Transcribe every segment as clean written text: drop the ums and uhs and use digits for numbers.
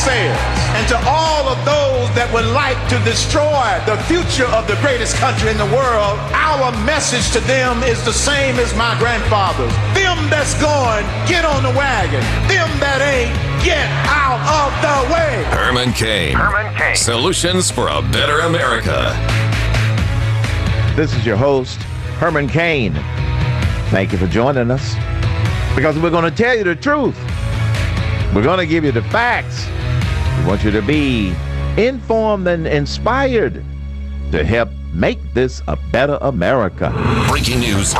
sales. And to all of those that would like to destroy the future of the greatest country in the world, our message to them is the same as my grandfather's. Them that's going, get on the wagon. Them that ain't, get out of the way. Herman Cain. Herman Cain. Solutions for a Better America. This is your host, Herman Cain. Thank you for joining us, because we're going to tell you the truth. We're going to give you the facts. We want you to be informed and inspired to help make this a better America. Breaking news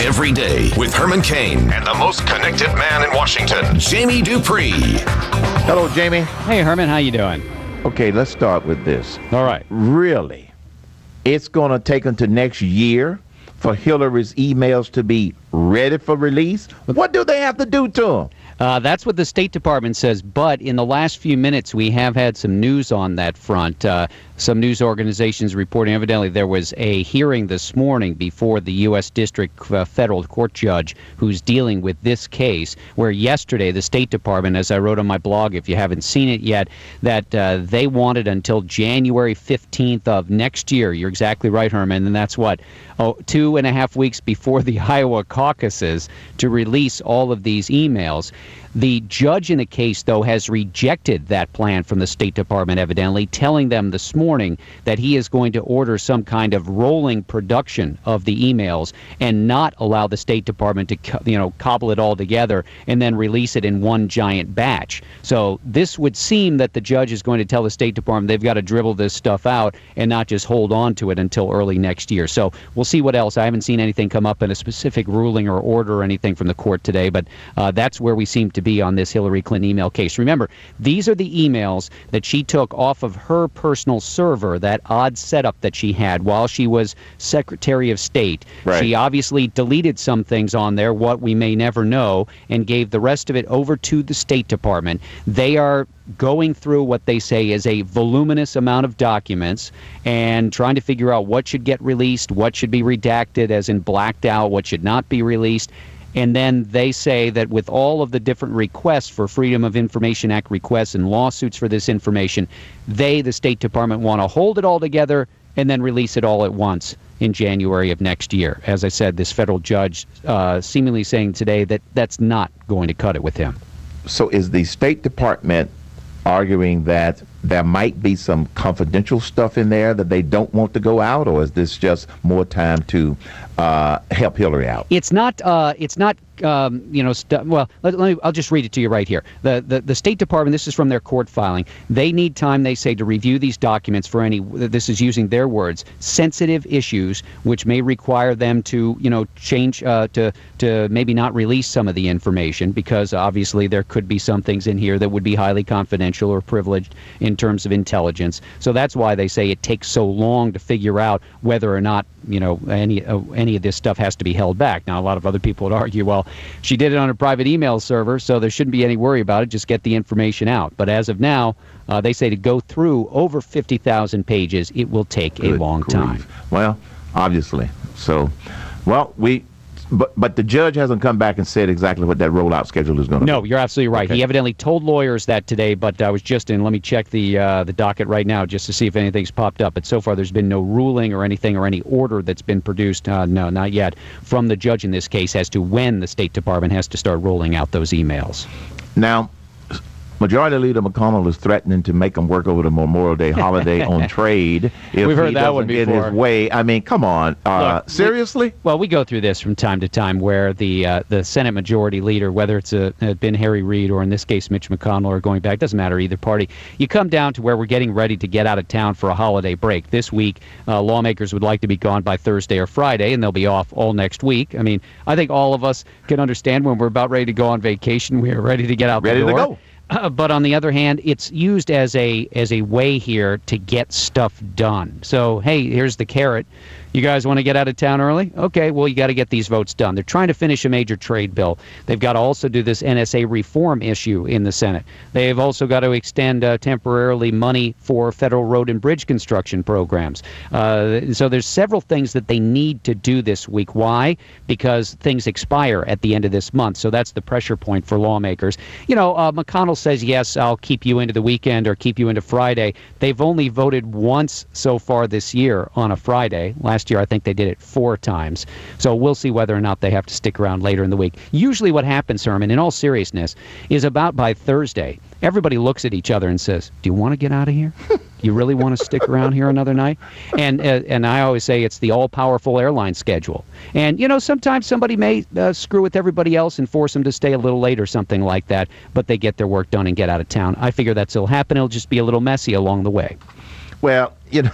every day with Herman Cain and the most connected man in Washington, Jamie Dupree. Hello, Jamie. Hey, Herman. How you doing? Okay, let's start with this. All right. Really, it's going to take until next year for Hillary's emails to be ready for release? What do they have to do to them? That's what the State Department says, but in the last few minutes, we have had some news on that front. Some news organizations reporting, evidently, there was a hearing this morning before the U.S. District Federal Court Judge who's dealing with this case, where yesterday the State Department, as I wrote on my blog, if you haven't seen it yet, that they wanted until January 15th of next year. You're exactly right, Herman, and that's what, 2.5 weeks before the Iowa caucuses, to release all of these emails. The judge in the case, though, has rejected that plan from the State Department, evidently, telling them this morning that he is going to order some kind of rolling production of the emails and not allow the State Department to, cobble it all together and then release it in one giant batch. So this would seem that the judge is going to tell the State Department they've got to dribble this stuff out and not just hold on to it until early next year. So we'll see what else. I haven't seen anything come up in a specific ruling or order or anything from the court today, but that's where we seem to be on this Hillary Clinton email case. Remember, these are the emails that she took off of her personal server, that odd setup that she had while she was Secretary of State. Right. She obviously deleted some things on there, what we may never know, and gave the rest of it over to the State Department. They are going through what they say is a voluminous amount of documents and trying to figure out what should get released, what should be redacted, as in blacked out, what should not be released. And then they say that with all of the different requests for Freedom of Information Act requests and lawsuits for this information, they, the State Department, want to hold it all together and then release it all at once in January of next year. As I said, this federal judge seemingly saying today that that's not going to cut it with him. So is the State Department arguing that there might be some confidential stuff in there that they don't want to go out, or is this just more time to help Hillary out? I'll just read it to you right here. The State Department, this is from their court filing, they need time, they say, to review these documents for any, this is using their words, sensitive issues, which may require them to, change, to maybe not release some of the information, because obviously there could be some things in here that would be highly confidential or privileged in terms of intelligence. So that's why they say it takes so long to figure out whether or not, any of this stuff has to be held back. Now, a lot of other people would argue, well, she did it on a private email server, so there shouldn't be any worry about it. Just get the information out. But as of now, they say to go through over 50,000 pages, it will take a long time. Well, obviously. So, But the judge hasn't come back and said exactly what that rollout schedule is going to be. No, you're absolutely right. Okay. He evidently told lawyers that today, but I was just in, let me check the docket right now just to see if anything's popped up. But so far there's been no ruling or anything or any order that's been produced, no, not yet, from the judge in this case as to when the State Department has to start rolling out those emails. Now, Majority Leader McConnell is threatening to make him work over the Memorial Day holiday on trade if We've heard he that doesn't one get his way. I mean, come on. Look, seriously? We go through this from time to time where the Senate Majority Leader, whether it's been Harry Reid or in this case Mitch McConnell or going back, doesn't matter, either party, you come down to where we're getting ready to get out of town for a holiday break. This week, lawmakers would like to be gone by Thursday or Friday, and they'll be off all next week. I mean, I think all of us can understand when we're about ready to go on vacation, we are ready to get out the door. Ready to go. But on the other hand, it's used as a way here to get stuff done. So, hey, here's the carrot. You guys want to get out of town early? Okay, well, you got to get these votes done. They're trying to finish a major trade bill. They've got to also do this NSA reform issue in the Senate. They've also got to extend temporarily money for federal road and bridge construction programs. So there's several things that they need to do this week. Why? Because things expire at the end of this month. So that's the pressure point for lawmakers. McConnell's says, yes, I'll keep you into the weekend or keep you into Friday. They've only voted once so far this year on a Friday. Last year, I think they did it 4 times. So we'll see whether or not they have to stick around later in the week. Usually what happens, Herman, in all seriousness, is about by Thursday, everybody looks at each other and says, do you want to get out of here? You really want to stick around here another night? And I always say it's the all-powerful airline schedule. And, you know, sometimes somebody may screw with everybody else and force them to stay a little late or something like that, but they get their work done and get out of town. I figure that still happen. It'll just be a little messy along the way. Well, you know,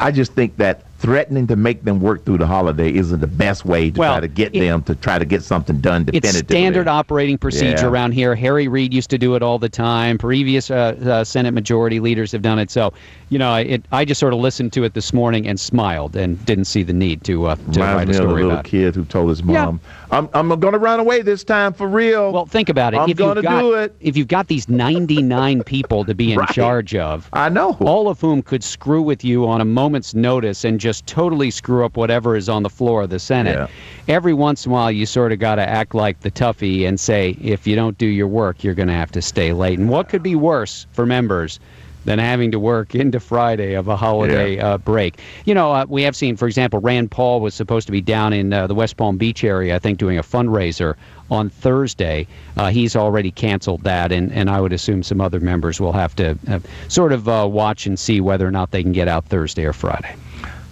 I just think that threatening to make them work through the holiday isn't the best way to try to get something done definitively. It's standard operating procedure around here. Harry Reid used to do it all the time. Previous Senate majority leaders have done it. So, you know, I just sort of listened to it this morning and smiled and didn't see the need to write a story about it. Reminds me of a little kid who told his mom, I'm going to run away this time for real. Well, think about it. I'm going to do it. If you've got these 99 people to be in charge of, I know, all of whom could screw with you on a moment's notice and just totally screw up whatever is on the floor of the Senate. Yeah. Every once in a while, you sort of got to act like the toughie and say, if you don't do your work, you're going to have to stay late. And what could be worse for members than having to work into Friday of a holiday break? You know, we have seen, for example, Rand Paul was supposed to be down in the West Palm Beach area, I think, doing a fundraiser on Thursday. He's already canceled that, and I would assume some other members will have to sort of watch and see whether or not they can get out Thursday or Friday.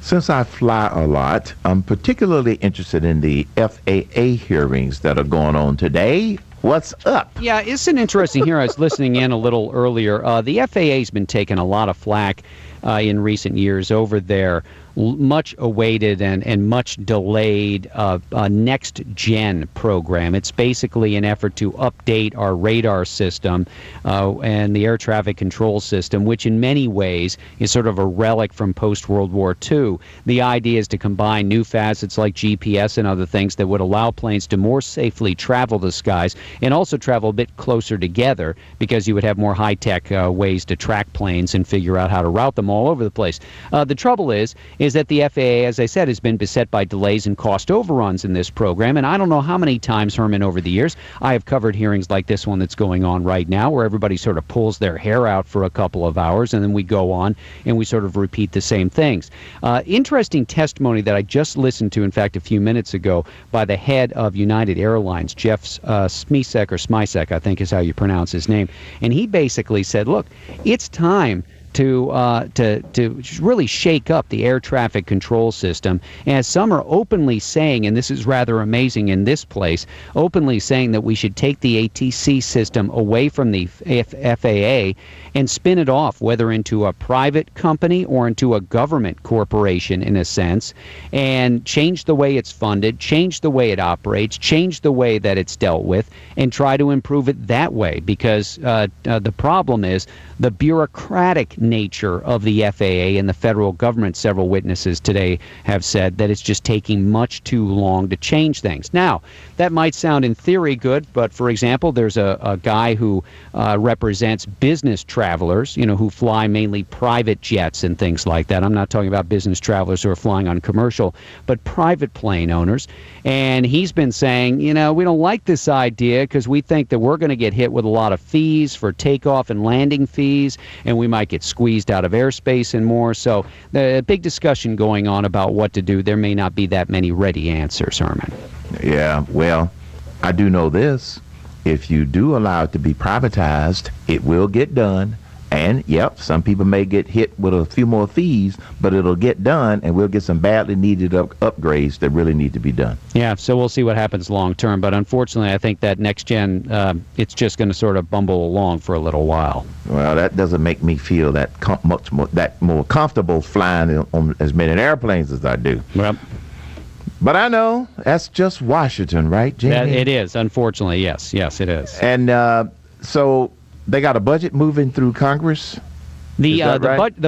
Since I fly a lot, I'm particularly interested in the FAA hearings that are going on today. What's up? Yeah, it's an interesting here. I was listening in a little earlier. The FAA's been taking a lot of flack in recent years over their much-awaited and much-delayed NextGen program. It's basically an effort to update our radar system and the air traffic control system, which in many ways is sort of a relic from post-World War II. The idea is to combine new facets like GPS and other things that would allow planes to more safely travel the skies and also travel a bit closer together, because you would have more high-tech ways to track planes and figure out how to route them all over the place. The trouble is that the FAA, as I said, has been beset by delays and cost overruns in this program. And I don't know how many times, Herman, over the years, I have covered hearings like this one that's going on right now, where everybody sort of pulls their hair out for a couple of hours, and then we go on and we sort of repeat the same things. Interesting testimony that I just listened to, in fact, a few minutes ago, by the head of United Airlines, Jeff Smisek, I think is how you pronounce his name. And he basically said, look, it's time to really shake up the air traffic control system. As some are openly saying, and this is rather amazing in this place, openly saying that we should take the ATC system away from the FAA and spin it off, whether into a private company or into a government corporation, in a sense, and change the way it's funded, change the way it operates, change the way that it's dealt with, and try to improve it that way. Because the problem is the bureaucratic nature of the FAA and the federal government. Several witnesses today have said that it's just taking much too long to change things. Now, that might sound in theory good, but for example, there's a guy who represents business travelers, you know, who fly mainly private jets and things like that. I'm not talking about business travelers who are flying on commercial, but private plane owners. And he's been saying, you know, we don't like this idea because we think that we're going to get hit with a lot of fees for takeoff and landing fees, and we might get squeezed out of airspace and more. So a big discussion going on about what to do. There may not be that many ready answers, Herman. Yeah, well, I do know this. If you do allow it to be privatized, it will get done. And, yep, some people may get hit with a few more fees, but it'll get done, and we'll get some badly needed upgrades that really need to be done. Yeah, so we'll see what happens long term. But unfortunately, I think that NextGen, it's just going to sort of bumble along for a little while. Well, that doesn't make me feel that more comfortable flying on as many airplanes as I do. Yep. But I know that's just Washington, right, Jamie? It is, unfortunately, yes. Yes, it is. And so they got a budget moving through Congress? The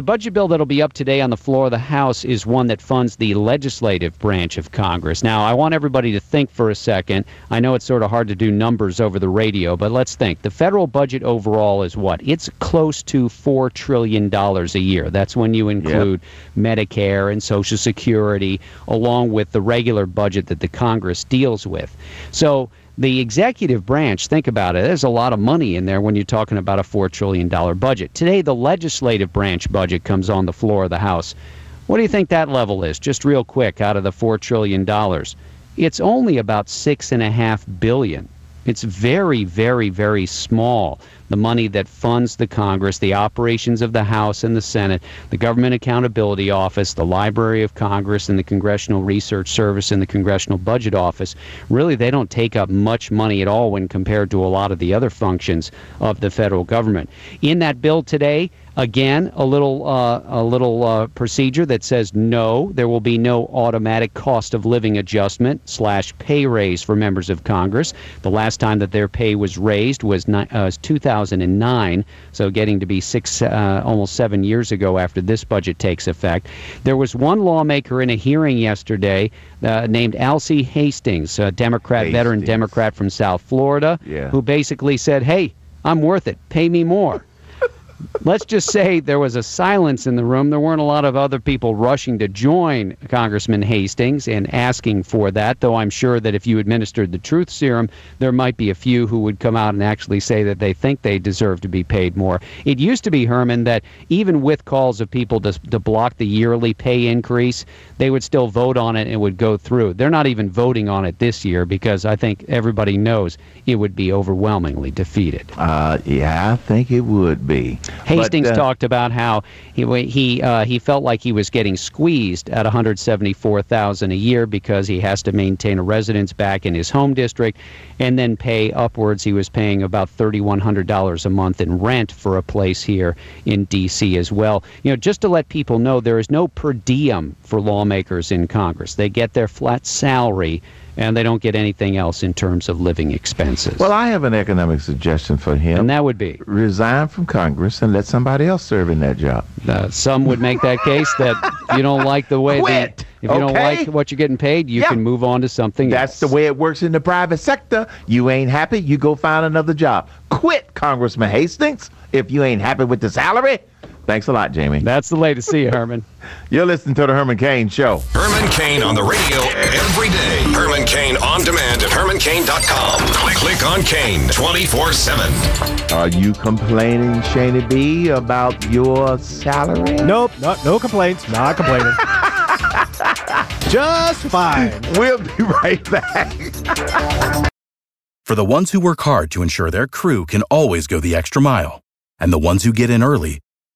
budget bill that'll be up today on the floor of the House is one that funds the legislative branch of Congress. Now, I want everybody to think for a second. I know it's sort of hard to do numbers over the radio, but let's think. The federal budget overall is what? It's close to $4 trillion a year. That's when you include Medicare and Social Security, along with the regular budget that the Congress deals with. So The executive branch, think about it, there's a lot of money in there when you're talking about a $4 trillion budget. Today, the legislative branch budget comes on the floor of the House. What do you think that level is? Just real quick, out of the $4 trillion. It's only about $6.5 billion. It's very, very, very small, the money that funds the Congress, the operations of the House and the Senate, the Government Accountability Office, the Library of Congress, and the Congressional Research Service and the Congressional Budget Office. Really, they don't take up much money at all when compared to a lot of the other functions of the federal government. In that bill today, again, a little procedure that says no, there will be no automatic cost of living adjustment / pay raise for members of Congress. The last time that their pay was raised was 2009, so getting to be almost 7 years ago after this budget takes effect. There was one lawmaker in a hearing yesterday named Alcee Hastings, a Democrat, veteran Democrat from South Florida, who basically said, hey, I'm worth it, pay me more. Let's just say there was a silence in the room. There weren't a lot of other people rushing to join Congressman Hastings and asking for that, though I'm sure that if you administered the truth serum, there might be a few who would come out and actually say that they think they deserve to be paid more. It used to be, Herman, that even with calls of people to block the yearly pay increase, they would still vote on it and it would go through. They're not even voting on it this year because I think everybody knows it would be overwhelmingly defeated. Yeah, I think it would be. Hastings talked about how he felt like he was getting squeezed at $174,000 a year because he has to maintain a residence back in his home district and then pay upwards. He was paying about $3,100 a month in rent for a place here in D.C. as well. You know, just to let people know, there is no per diem for lawmakers in Congress. They get their flat salary and they don't get anything else in terms of living expenses. Well, I have an economic suggestion for him. And that would be? Resign from Congress and let somebody else serve in that job. Some would make that case that if you don't like the way don't like what you're getting paid, you can move on to something else. That's the way it works in the private sector. You ain't happy, you go find another job. Quit, Congressman Hastings, if you ain't happy with the salary. Thanks a lot, Jamie. That's the latest. See you, Herman. You're listening to The Herman Cain Show. Herman Cain on the radio every day. Herman Cain on demand at HermanCain.com. Click on Cain 24/7. Are you complaining, Shaney B., about your salary? Nope. No complaints. Not complaining. Just fine. We'll be right back. For the ones who work hard to ensure their crew can always go the extra mile, and the ones who get in early